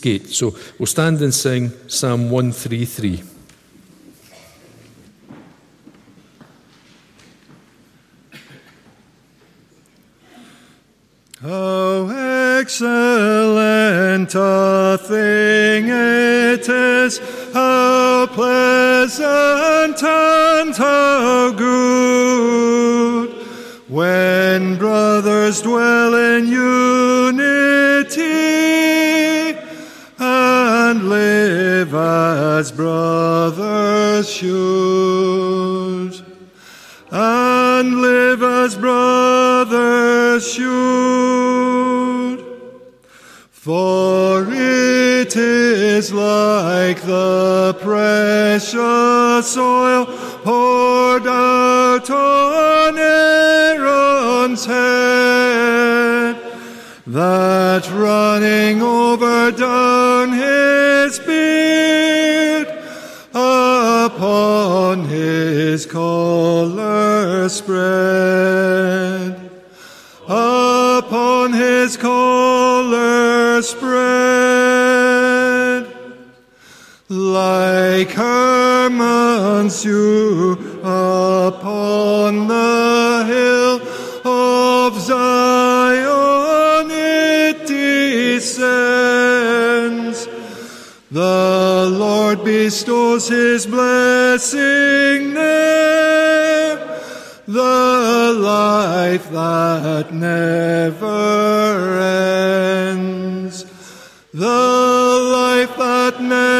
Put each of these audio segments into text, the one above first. Gate. So we'll stand and sing Psalm 133. How excellent a thing it is, how pleasant and how good, when brothers dwell in unity and live as brothers should, and live as brothers should. For it is like the precious oil poured out on Aaron's head, that running over down his beard, upon his collar spread, upon his collar spread. Like Hermon's dew upon the hill of Zion it descends. The Lord bestows his blessing there, the life that never ends, the life that never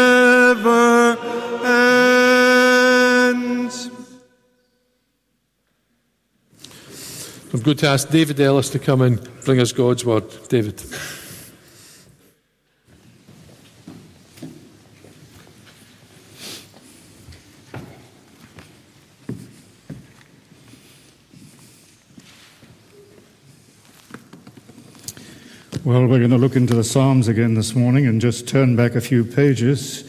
ends. I'm going to ask David Ellis to come and bring us God's word. David. Well, we're going to look into the Psalms again this morning and just turn back a few pages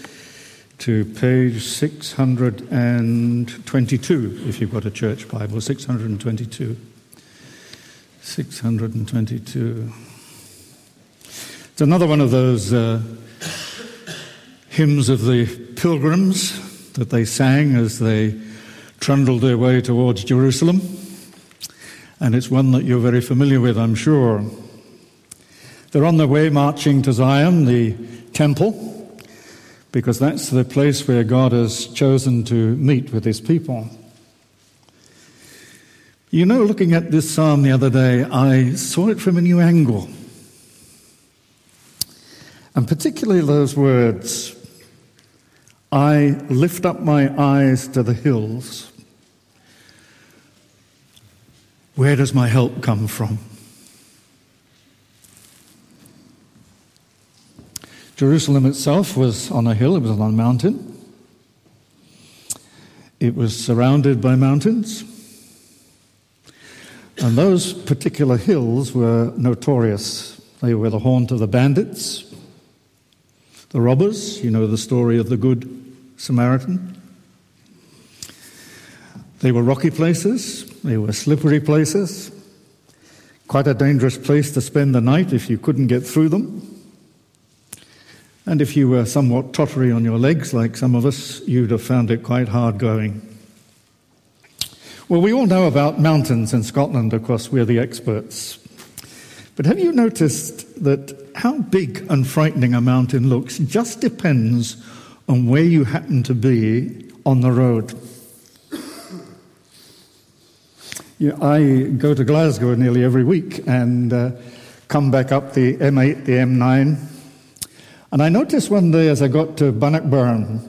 to page 622, if you've got a church Bible, 622. 622. It's another one of those hymns of the pilgrims that they sang as they trundled their way towards Jerusalem. And it's one that you're very familiar with, I'm sure. They're on their way marching to Zion, the temple, because that's the place where God has chosen to meet with his people. You know, looking at this psalm the other day, I saw it from a new angle. And particularly those words, I lift up my eyes to the hills. Where does my help come from? Jerusalem itself was on a hill, it was on a mountain. It was surrounded by mountains. And those particular hills were notorious. They were the haunt of the bandits, the robbers. You know the story of the Good Samaritan. They were rocky places, they were slippery places, quite a dangerous place to spend the night if you couldn't get through them. And if you were somewhat tottery on your legs, like some of us, you'd have found it quite hard going. Well, we all know about mountains in Scotland, of course, we're the experts. But have you noticed that how big and frightening a mountain looks just depends on where you happen to be on the road? Yeah, I go to Glasgow nearly every week and come back up the M8, the M9, and I noticed one day as I got to Bannockburn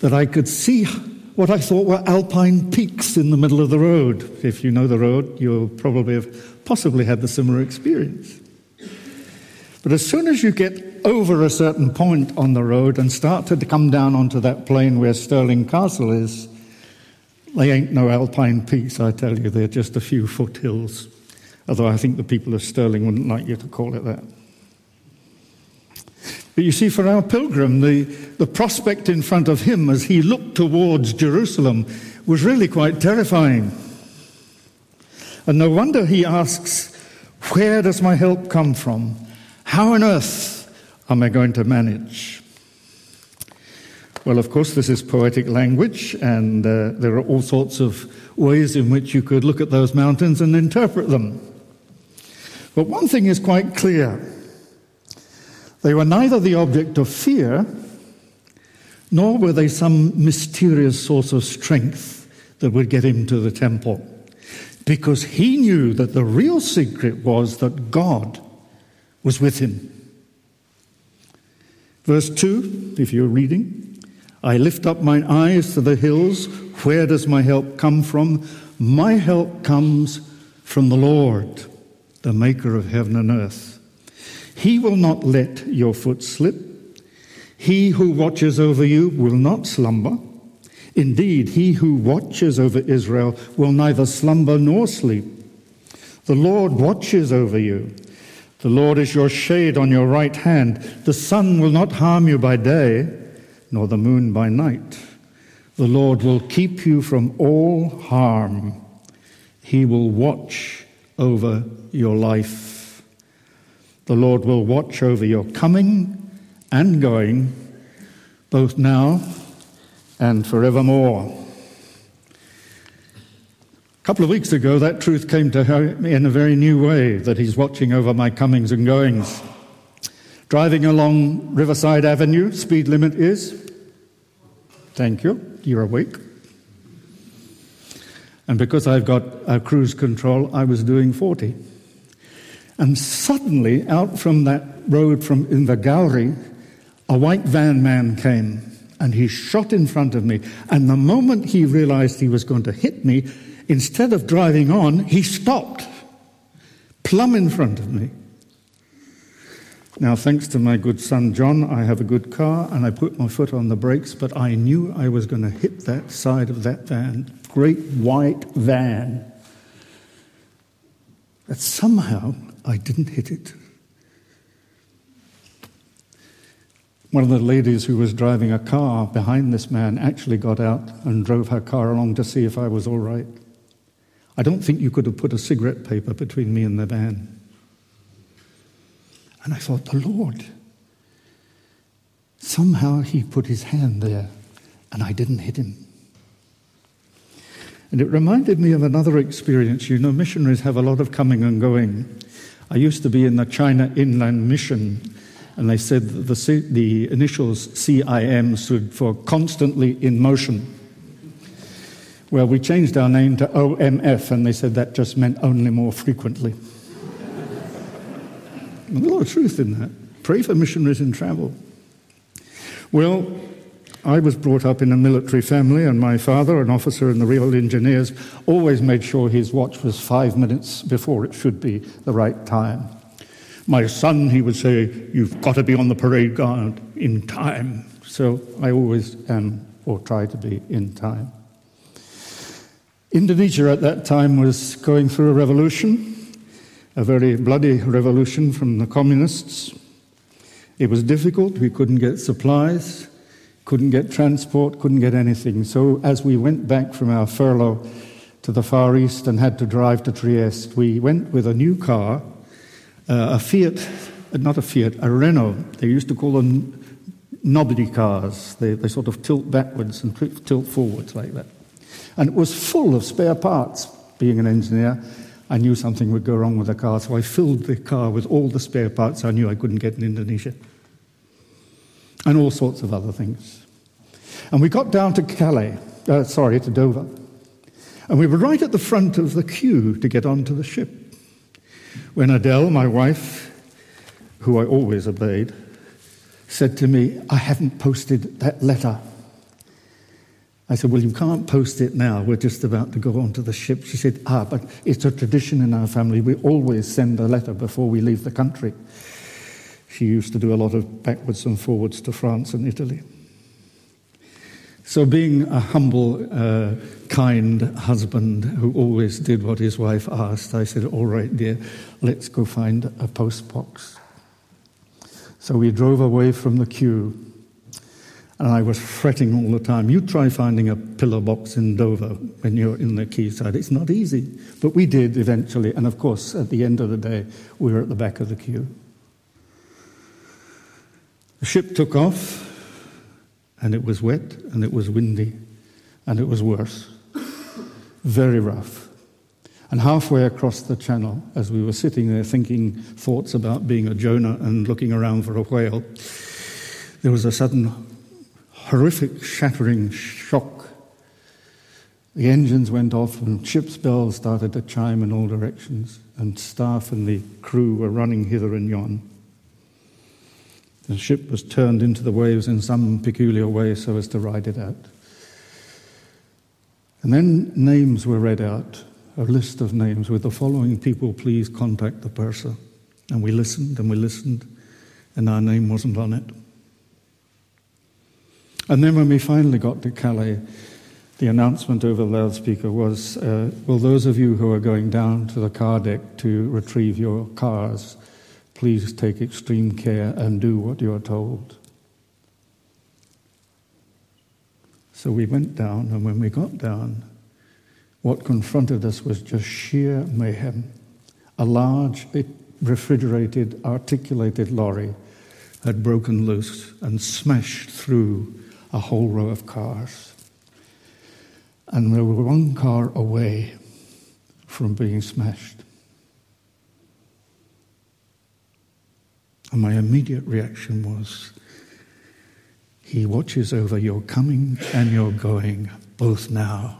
that I could see what I thought were alpine peaks in the middle of the road. If you know the road, you'll probably have possibly had the similar experience. But as soon as you get over a certain point on the road and start to come down onto that plain where Stirling Castle is, they ain't no alpine peaks, I tell you. They're just a few foothills. Although I think the people of Stirling wouldn't like you to call it that. But you see, for our pilgrim, the prospect in front of him as he looked towards Jerusalem was really quite terrifying. And no wonder he asks, where does my help come from? How on earth am I going to manage? Well, of course, this is poetic language, and there are all sorts of ways in which you could look at those mountains and interpret them. But one thing is quite clear. They were neither the object of fear, nor were they some mysterious source of strength that would get him to the temple, because he knew that the real secret was that God was with him. Verse 2, if you're reading, I lift up mine eyes to the hills. Where does my help come from? My help comes from the Lord, the maker of heaven and earth. He will not let your foot slip. He who watches over you will not slumber. Indeed, he who watches over Israel will neither slumber nor sleep. The Lord watches over you. The Lord is your shade on your right hand. The sun will not harm you by day, nor the moon by night. The Lord will keep you from all harm. He will watch over your life. The Lord will watch over your coming and going, both now and forevermore. A couple of weeks ago, that truth came to her in a very new way, that he's watching over my comings and goings. Driving along Riverside Avenue, speed limit is? Thank you, you're awake. And because I've got a cruise control, I was doing 40. And suddenly, out from that road from Invergowrie, a white van man came, and he shot in front of me. And the moment he realized he was going to hit me, instead of driving on, he stopped, plumb in front of me. Now, thanks to my good son John, I have a good car, and I put my foot on the brakes, but I knew I was going to hit that side of that van, great white van. But somehow, I didn't hit it. One of the ladies who was driving a car behind this man actually got out and drove her car along to see if I was all right. I don't think you could have put a cigarette paper between me and the van. And I thought, the Lord, somehow he put his hand there and I didn't hit him. And it reminded me of another experience. You know, missionaries have a lot of coming and going. I used to be in the China Inland Mission, and they said that the initials CIM stood for Constantly in Motion. Well, we changed our name to OMF, and they said that just meant only more frequently. There's a lot of truth in that. Pray for missionaries in travel. Well, I was brought up in a military family, and my father, an officer in the Royal Engineers, always made sure his watch was 5 minutes before it should be the right time. My son, he would say, you've got to be on the parade guard in time. So I always am, or try to be, in time. Indonesia at that time was going through a revolution, a very bloody revolution from the communists. It was difficult. We couldn't get supplies, couldn't get transport, couldn't get anything. So as we went back from our furlough to the Far East and had to drive to Trieste, we went with a new car, a Renault. They used to call them knobby cars. They sort of tilt backwards and tilt forwards like that. And it was full of spare parts. Being an engineer, I knew something would go wrong with the car, so I filled the car with all the spare parts I knew I couldn't get in Indonesia. And all sorts of other things. And we got down to to Dover. And we were right at the front of the queue to get onto the ship, when Adele, my wife, who I always obeyed, said to me, I haven't posted that letter. I said, well, you can't post it now. We're just about to go onto the ship. She said, but it's a tradition in our family. We always send a letter before we leave the country. She used to do a lot of backwards and forwards to France and Italy. So being a humble, kind husband who always did what his wife asked, I said, all right, dear, let's go find a postbox. So we drove away from the queue, and I was fretting all the time. You try finding a pillar box in Dover when you're in the quayside. It's not easy. But we did eventually, and of course, at the end of the day, we were at the back of the queue. The ship took off, and it was wet, and it was windy, and it was worse. Very rough. And halfway across the channel, as we were sitting there thinking thoughts about being a Jonah and looking around for a whale, there was a sudden horrific shattering shock. The engines went off and ship's bells started to chime in all directions, and staff and the crew were running hither and yon. The ship was turned into the waves in some peculiar way so as to ride it out. And then names were read out, a list of names with the following people, please contact the purser. And we listened and we listened, and our name wasn't on it. And then when we finally got to Calais, the announcement over the loudspeaker was, well, those of you who are going down to the car deck to retrieve your cars, please take extreme care and do what you are told. So we went down, and when we got down, what confronted us was just sheer mayhem. A large, refrigerated, articulated lorry had broken loose and smashed through a whole row of cars. And we were one car away from being smashed. And my immediate reaction was, he watches over your coming and your going, both now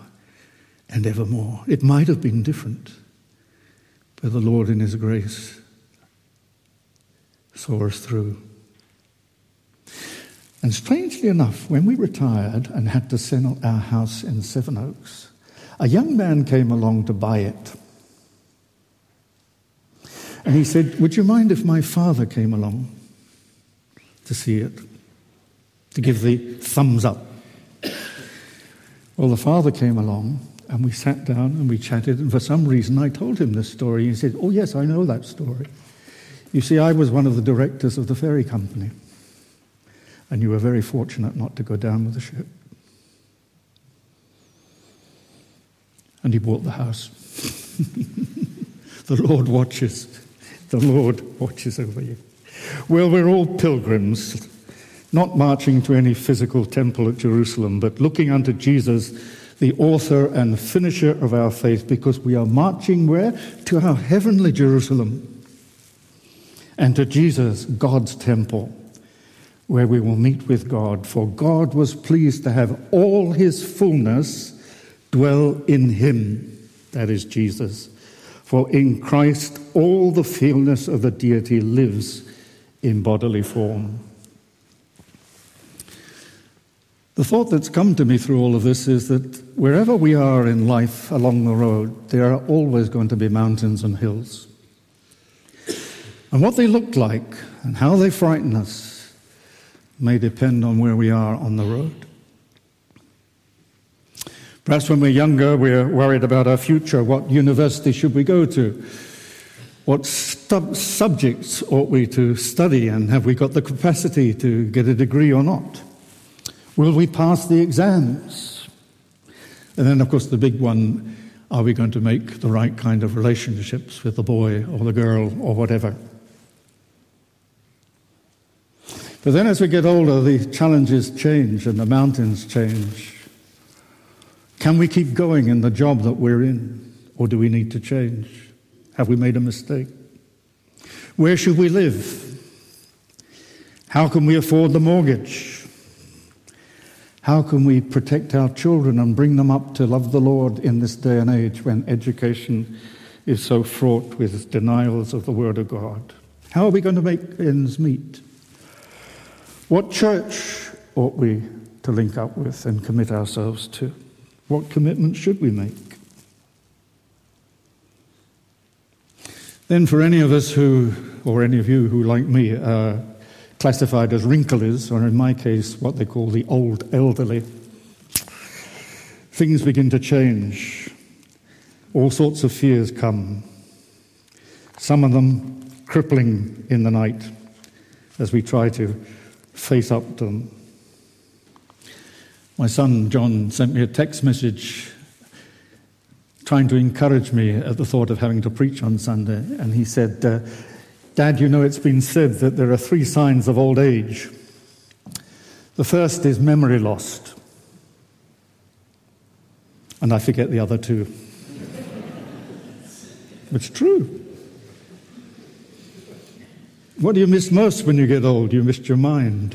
and evermore. It might have been different, but the Lord in his grace saw us through. And strangely enough, when we retired and had to sell our house in Sevenoaks, a young man came along to buy it. And he said, would you mind if my father came along to see it, to give the thumbs up? Well, the father came along, and we sat down and we chatted, and for some reason I told him this story. He said, oh yes, I know that story. You see, I was one of the directors of the ferry company, and you were very fortunate not to go down with the ship. And he bought the house. The Lord watches. The Lord watches over you. Well, we're all pilgrims, not marching to any physical temple at Jerusalem, but looking unto Jesus, the author and finisher of our faith, because we are marching where? To our heavenly Jerusalem, and to Jesus, God's temple, where we will meet with God. For God was pleased to have all his fullness dwell in him, that is Jesus. For in Christ all the fullness of the deity lives in bodily form. The thought that's come to me through all of this is that wherever we are in life along the road, there are always going to be mountains and hills. And what they look like and how they frighten us may depend on where we are on the road. Perhaps when we're younger, we're worried about our future. What university should we go to? What subjects ought we to study? And have we got the capacity to get a degree or not? Will we pass the exams? And then, of course, the big one, are we going to make the right kind of relationships with the boy or the girl or whatever? But then as we get older, the challenges change and the mountains change. Can we keep going in the job that we're in, or do we need to change? Have we made a mistake? Where should we live? How can we afford the mortgage? How can we protect our children and bring them up to love the Lord in this day and age when education is so fraught with denials of the Word of God? How are we going to make ends meet? What church ought we to link up with and commit ourselves to? What commitment should we make? Then for any of us who, or any of you who, like me, are classified as wrinklies, or in my case, what they call the old elderly, things begin to change. All sorts of fears come. Some of them crippling in the night as we try to face up to them. My son, John, sent me a text message trying to encourage me at the thought of having to preach on Sunday. And he said, Dad, you know it's been said that there are three signs of old age. The first is memory lost. And I forget the other two. It's true. What do you miss most when you get old? You missed your mind.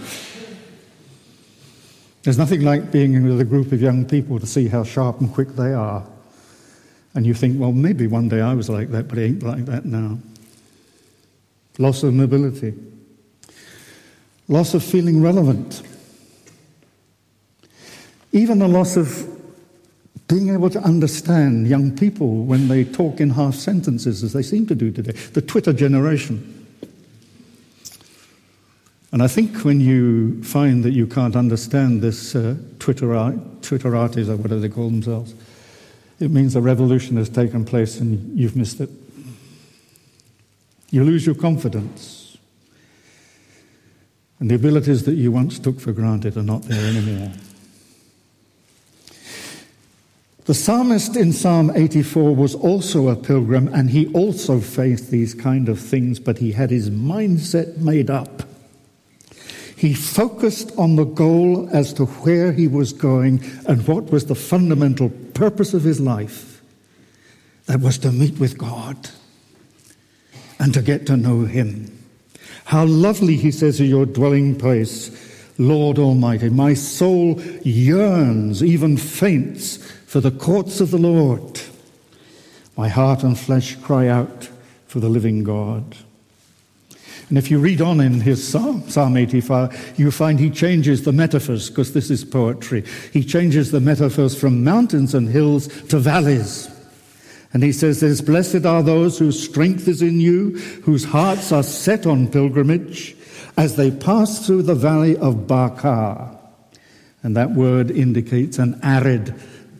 There's nothing like being with a group of young people to see how sharp and quick they are. And you think, well, maybe one day I was like that, but I ain't like that now. Loss of mobility. Loss of feeling relevant. Even the loss of being able to understand young people when they talk in half sentences, as they seem to do today. The Twitter generation. And I think when you find that you can't understand this Twitteratis, or whatever they call themselves, it means a revolution has taken place and you've missed it. You lose your confidence. And the abilities that you once took for granted are not there anymore. The psalmist in Psalm 84 was also a pilgrim, and he also faced these kind of things, but he had his mindset made up. He focused on the goal as to where he was going and what was the fundamental purpose of his life. That was to meet with God and to get to know him. How lovely, he says, is your dwelling place, Lord Almighty. My soul yearns, even faints, for the courts of the Lord. My heart and flesh cry out for the living God. And if you read on in his psalm, Psalm 85, you find he changes the metaphors, because this is poetry. He changes the metaphors from mountains and hills to valleys. And he says this, blessed are those whose strength is in you, whose hearts are set on pilgrimage, as they pass through the valley of Baca. And that word indicates an arid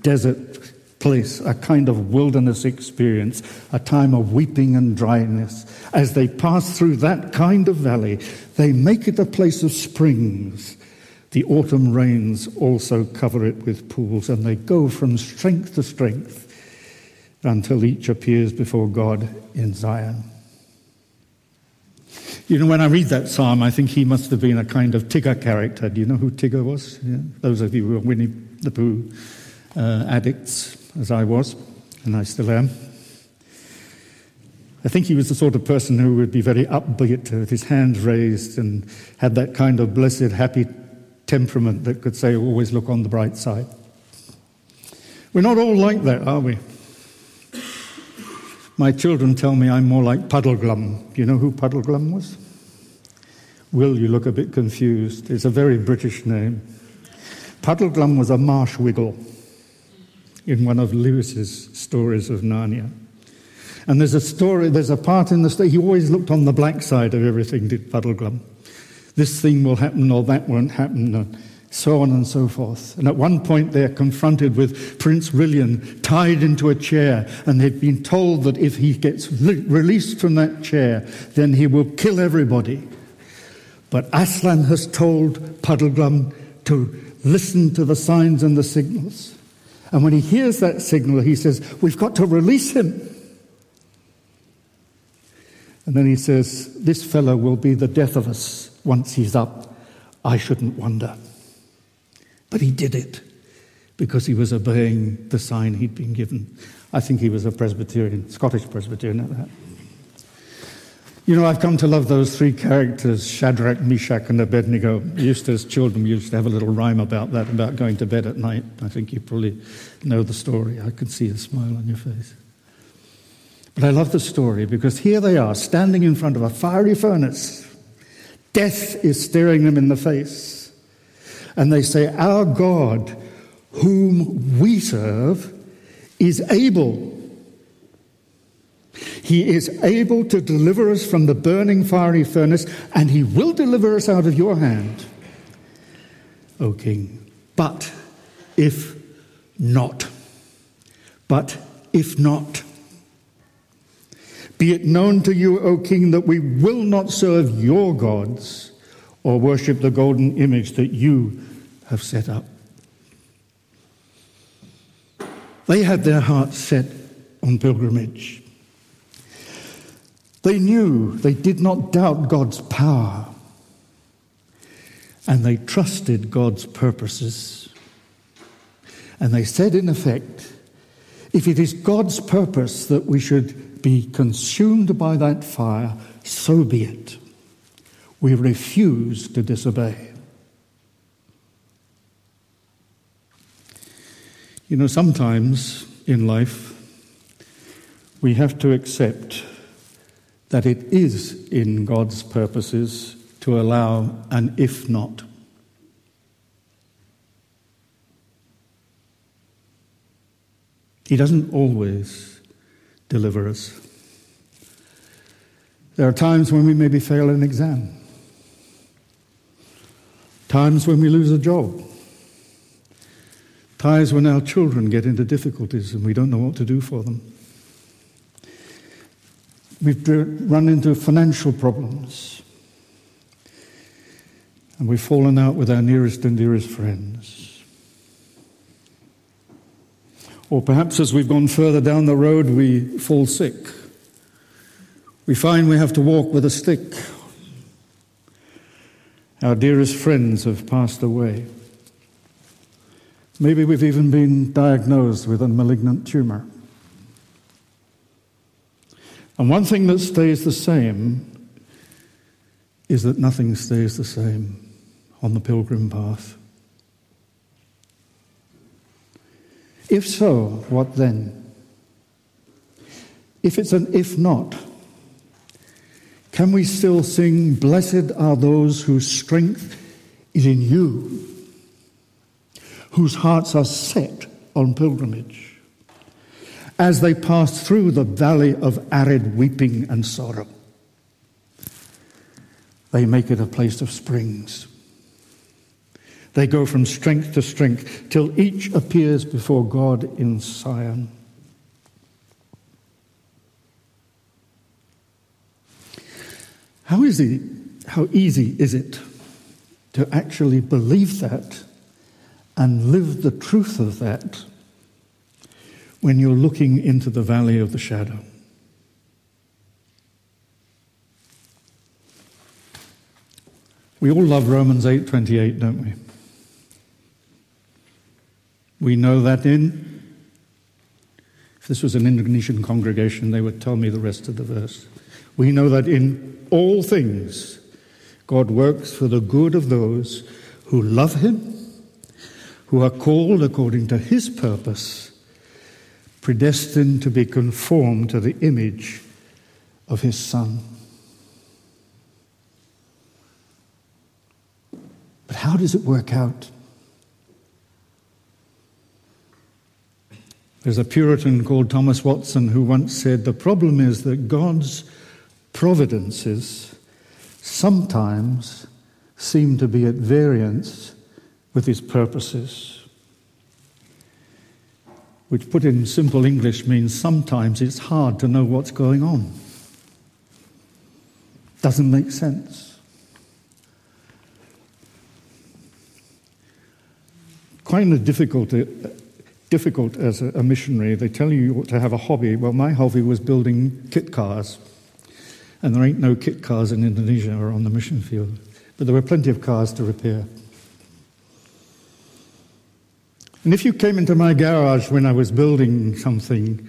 desert place, a kind of wilderness experience, a time of weeping and dryness. As they pass through that kind of valley, they make it a place of springs. The autumn rains also cover it with pools, and they go from strength to strength until each appears before God in Zion. You know, when I read that psalm, I think he must have been a kind of Tigger character. Do you know who Tigger was? Yeah. Those of you who are Winnie the Pooh addicts, as I was, and I still am. I think he was the sort of person who would be very upbeat, with his hands raised, and had that kind of blessed, happy temperament that could say, always look on the bright side. We're not all like that, are we? My children tell me I'm more like Puddleglum. Do you know who Puddleglum was? Will, you look a bit confused. It's a very British name. Puddleglum was a marsh wiggle in one of Lewis's stories of Narnia. And there's a part in the story, he always looked on the black side of everything, did Puddleglum. This thing will happen or that won't happen, and so on and so forth. And at one point they're confronted with Prince Rilian tied into a chair, and they've been told that if he gets released from that chair, then he will kill everybody. But Aslan has told Puddleglum to listen to the signs and the signals. And when he hears that signal, he says, we've got to release him. And then he says, this fellow will be the death of us once he's up. I shouldn't wonder. But he did it because he was obeying the sign he'd been given. I think he was a Presbyterian, Scottish Presbyterian at that. You know, I've come to love those three characters, Shadrach, Meshach, and Abednego. Used to, as children, we used to have a little rhyme about that, about going to bed at night. I think you probably know the story. I can see a smile on your face. But I love the story because here they are, standing in front of a fiery furnace. Death is staring them in the face. And they say, our God, whom we serve, is able. He is able to deliver us from the burning fiery furnace, and he will deliver us out of your hand, O King. But if not, be it known to you, O King, that we will not serve your gods or worship the golden image that you have set up. They had their hearts set on pilgrimage. They knew, they did not doubt God's power. and they trusted God's purposes. And they said, in effect, if it is God's purpose that we should be consumed by that fire, so be it. We refuse to disobey. You know, sometimes in life, we have to accept that it is in God's purposes to allow an if not. He doesn't always deliver us. There are times when we maybe fail an exam, times when we lose a job, times when our children get into difficulties and we don't know what to do for them. We've run into financial problems. And we've fallen out with our nearest and dearest friends. Or perhaps as we've gone further down the road, we fall sick. We find we have to walk with a stick. Our dearest friends have passed away. Maybe we've even been diagnosed with a malignant tumour. And one thing that stays the same is that nothing stays the same on the pilgrim path. If so, what then? If it's an if not, can we still sing, "Blessed are those whose strength is in you, whose hearts are set on pilgrimage, as they pass through the valley of arid weeping and sorrow. They make it a place of springs. They go from strength to strength till each appears before God in Sion." How easy is it to actually believe that and live the truth of that when you're looking into the valley of the shadow? We all love Romans 8:28, don't we? We know that if this was an Indonesian congregation, they would tell me the rest of the verse. We know that in all things, God works for the good of those who love him, who are called according to his purpose, predestined to be conformed to the image of his Son. But how does it work out? There's a Puritan called Thomas Watson who once said, "The problem is that God's providences sometimes seem to be at variance with his purposes," which put in simple English means sometimes it's hard to know what's going on. Doesn't make sense. Quite difficult as a missionary. They tell you ought to have a hobby. Well, my hobby was building kit cars. And there ain't no kit cars in Indonesia or on the mission field. But there were plenty of cars to repair. And if you came into my garage when I was building something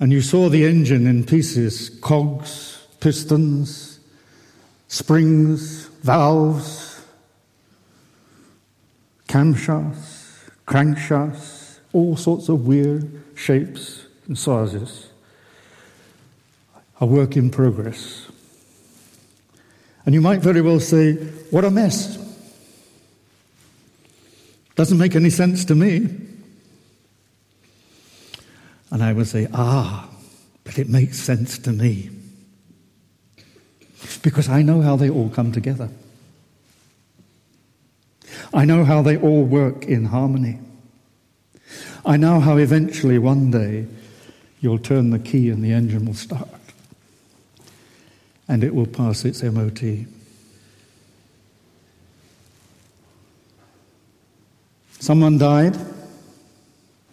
and you saw the engine in pieces, cogs, pistons, springs, valves, camshafts, crankshafts, all sorts of weird shapes and sizes, a work in progress. And you might very well say, "What a mess. Doesn't make any sense to me." And I would say, but it makes sense to me. Because I know how they all come together. I know how they all work in harmony. I know how eventually one day you'll turn the key and the engine will start. And it will pass its MOT. Someone died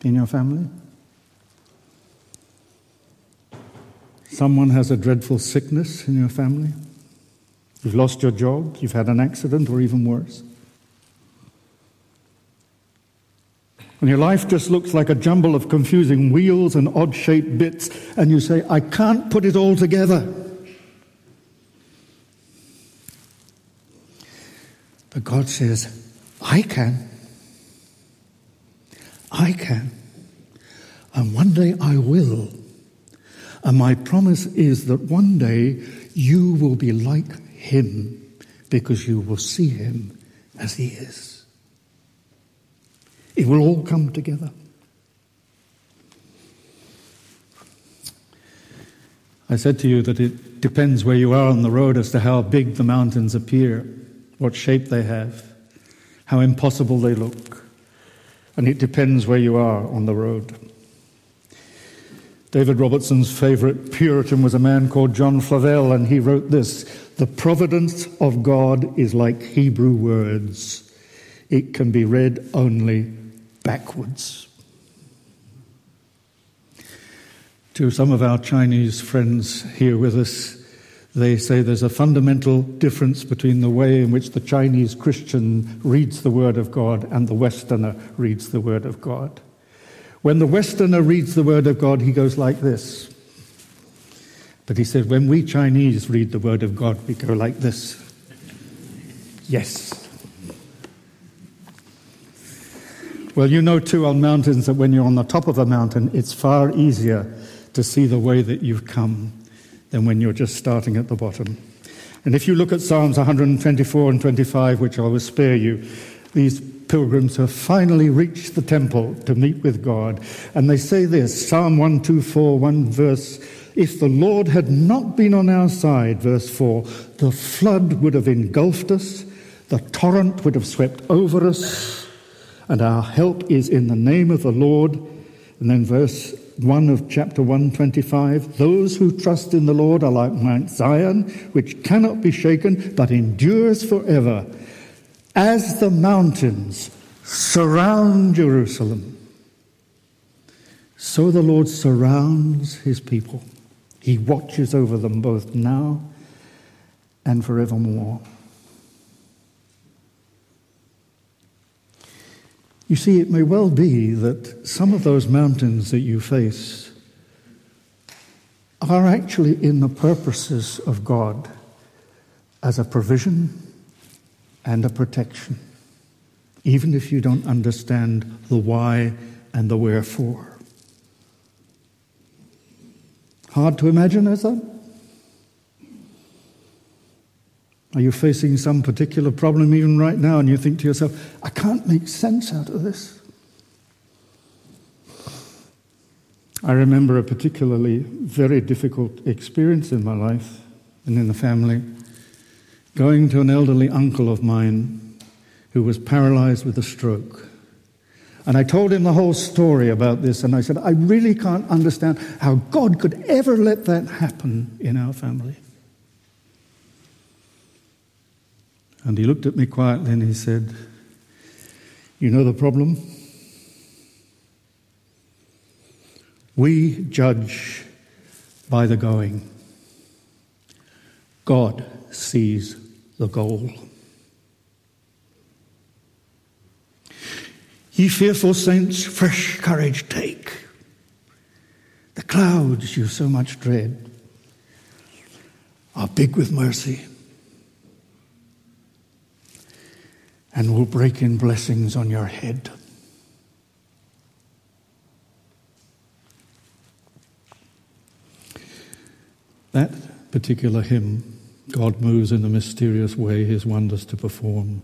in your family. Someone has a dreadful sickness in your family. You've lost your job, you've had an accident, or even worse. When your life just looks like a jumble of confusing wheels and odd-shaped bits, and you say, I can't put it all together. But God says, I can. I can. And one day I will. And my promise is that one day you will be like him because you will see him as he is. It will all come together. I said to you that it depends where you are on the road as to how big the mountains appear, what shape they have, how impossible they look. And it depends where you are on the road. David Robertson's favorite Puritan was a man called John Flavel, and he wrote this: the providence of God is like Hebrew words. It can be read only backwards. To some of our Chinese friends here with us, they say there's a fundamental difference between the way in which the Chinese Christian reads the Word of God and the Westerner reads the Word of God. When the Westerner reads the Word of God, he goes like this. But he said, when we Chinese read the Word of God, we go like this. Yes. Well, you know too on mountains that when you're on the top of a mountain, it's far easier to see the way that you've come than when you're just starting at the bottom. And if you look at Psalms 124 and 25, which I will spare you, these pilgrims have finally reached the temple to meet with God. And they say this, Psalm 124, one verse, if the Lord had not been on our side, verse 4, the flood would have engulfed us, the torrent would have swept over us, and our help is in the name of the Lord. And then verse 1 of chapter 125, those who trust in the Lord are like Mount Zion, which cannot be shaken, but endures forever. As the mountains surround Jerusalem, so the Lord surrounds his people. He watches over them both now and forevermore. You see, it may well be that some of those mountains that you face are actually in the purposes of God as a provision and a protection, even if you don't understand the why and the wherefore. Hard to imagine, is that? Are you facing some particular problem even right now and you think to yourself, I can't make sense out of this? I remember a particularly very difficult experience in my life and in the family, going to an elderly uncle of mine who was paralyzed with a stroke. And I told him the whole story about this, and I said, I really can't understand how God could ever let that happen in our family. And he looked at me quietly and he said, you know the problem? We judge by the going. God sees the goal. Ye fearful saints, fresh courage take. The clouds you so much dread are big with mercy and will break in blessings on your head. That particular hymn, God moves in a mysterious way his wonders to perform,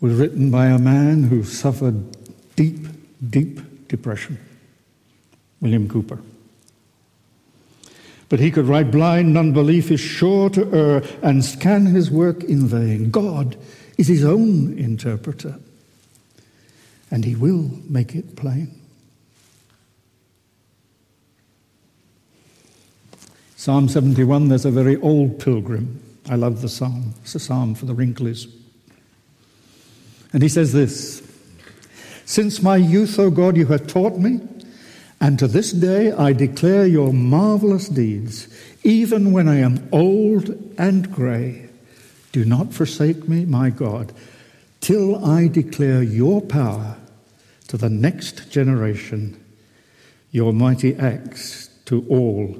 was written by a man who suffered deep, deep depression, William Cowper. But he could write, blind unbelief is sure to err and scan his work in vain. God is his own interpreter, and he will make it plain. Psalm 71, there's a very old pilgrim. I love the psalm. It's a psalm for the wrinklies. And he says this, since my youth, O God, you have taught me, and to this day I declare your marvelous deeds. Even when I am old and grey, do not forsake me, my God, till I declare your power to the next generation, your mighty acts to all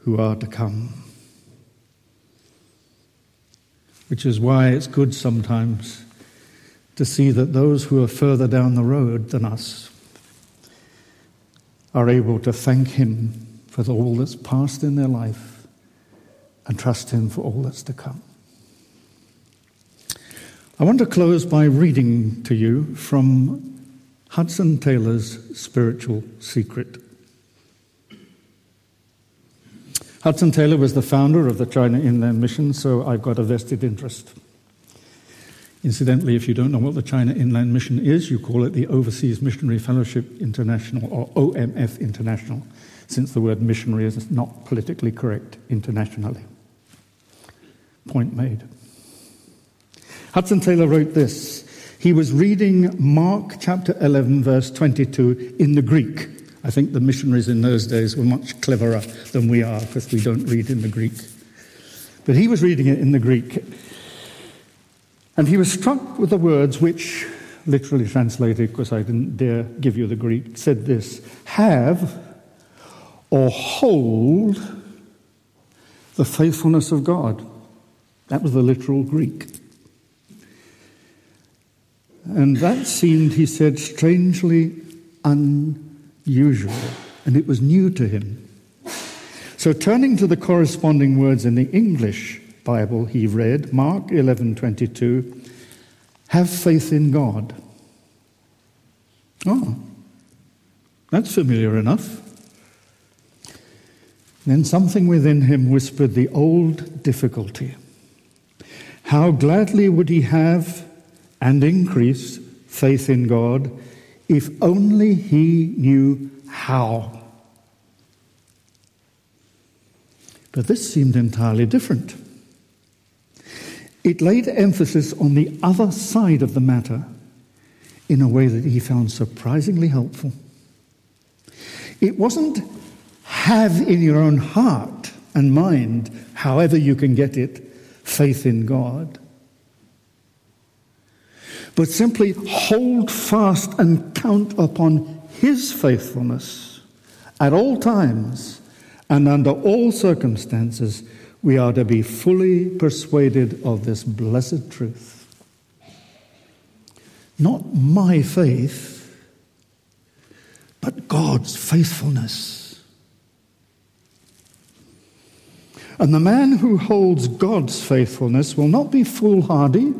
who are to come. Which is why it's good sometimes to see that those who are further down the road than us are able to thank him for all that's passed in their life and trust him for all that's to come. I want to close by reading to you from Hudson Taylor's Spiritual Secret. Hudson Taylor was the founder of the China Inland Mission, so I've got a vested interest. Incidentally, if you don't know what the China Inland Mission is, you call it the Overseas Missionary Fellowship International, or OMF International, since the word missionary is not politically correct internationally. Point made. Hudson Taylor wrote this. He was reading Mark chapter 11, verse 22 in the Greek. I think the missionaries in those days were much cleverer than we are, because we don't read in the Greek. But he was reading it in the Greek. And he was struck with the words which, literally translated, because I didn't dare give you the Greek, said this: have or hold the faithfulness of God. That was the literal Greek. And that seemed, he said, strangely unusual, and it was new to him. So turning to the corresponding words in the English Bible, he read Mark 11:22, have faith in God. Oh, that's familiar enough. Then something within him whispered the old difficulty. How gladly would he have and increase faith in God if only he knew how. But this seemed entirely different. It laid emphasis on the other side of the matter in a way that he found surprisingly helpful. It wasn't have in your own heart and mind, however you can get it, faith in God, but simply hold fast and count upon his faithfulness at all times and under all circumstances. We are to be fully persuaded of this blessed truth. Not my faith, but God's faithfulness. And the man who holds God's faithfulness will not be foolhardy,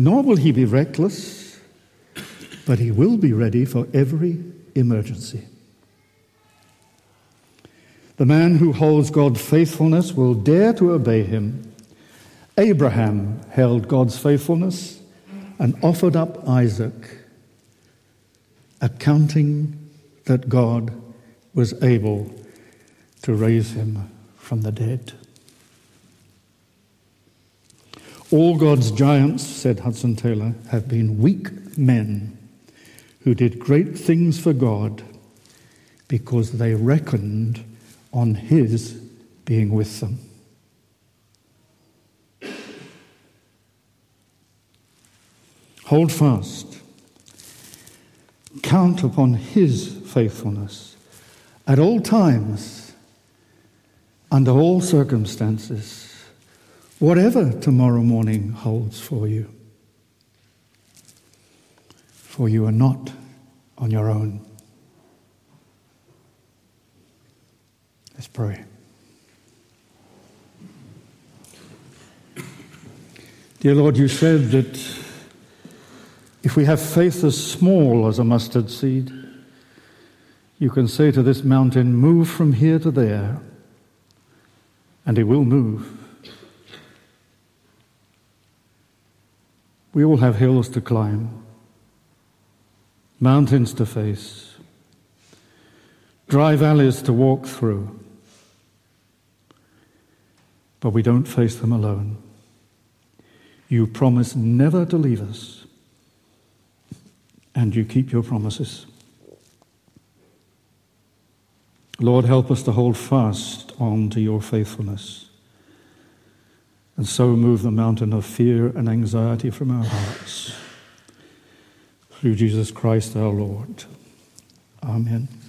nor will he be reckless, but he will be ready for every emergency. The man who holds God's faithfulness will dare to obey him. Abraham held God's faithfulness and offered up Isaac, accounting that God was able to raise him from the dead. All God's giants, said Hudson Taylor, have been weak men who did great things for God because they reckoned on his being with them. Hold fast. Count upon his faithfulness at all times, under all circumstances, whatever tomorrow morning holds for you. For you are not on your own. Let's pray. Dear Lord, you said that if we have faith as small as a mustard seed, you can say to this mountain, move from here to there, and it will move. We all have hills to climb, mountains to face, dry valleys to walk through. But we don't face them alone. You promise never to leave us, and you keep your promises. Lord, help us to hold fast on to your faithfulness, and so move the mountain of fear and anxiety from our hearts, through Jesus Christ our Lord. Amen.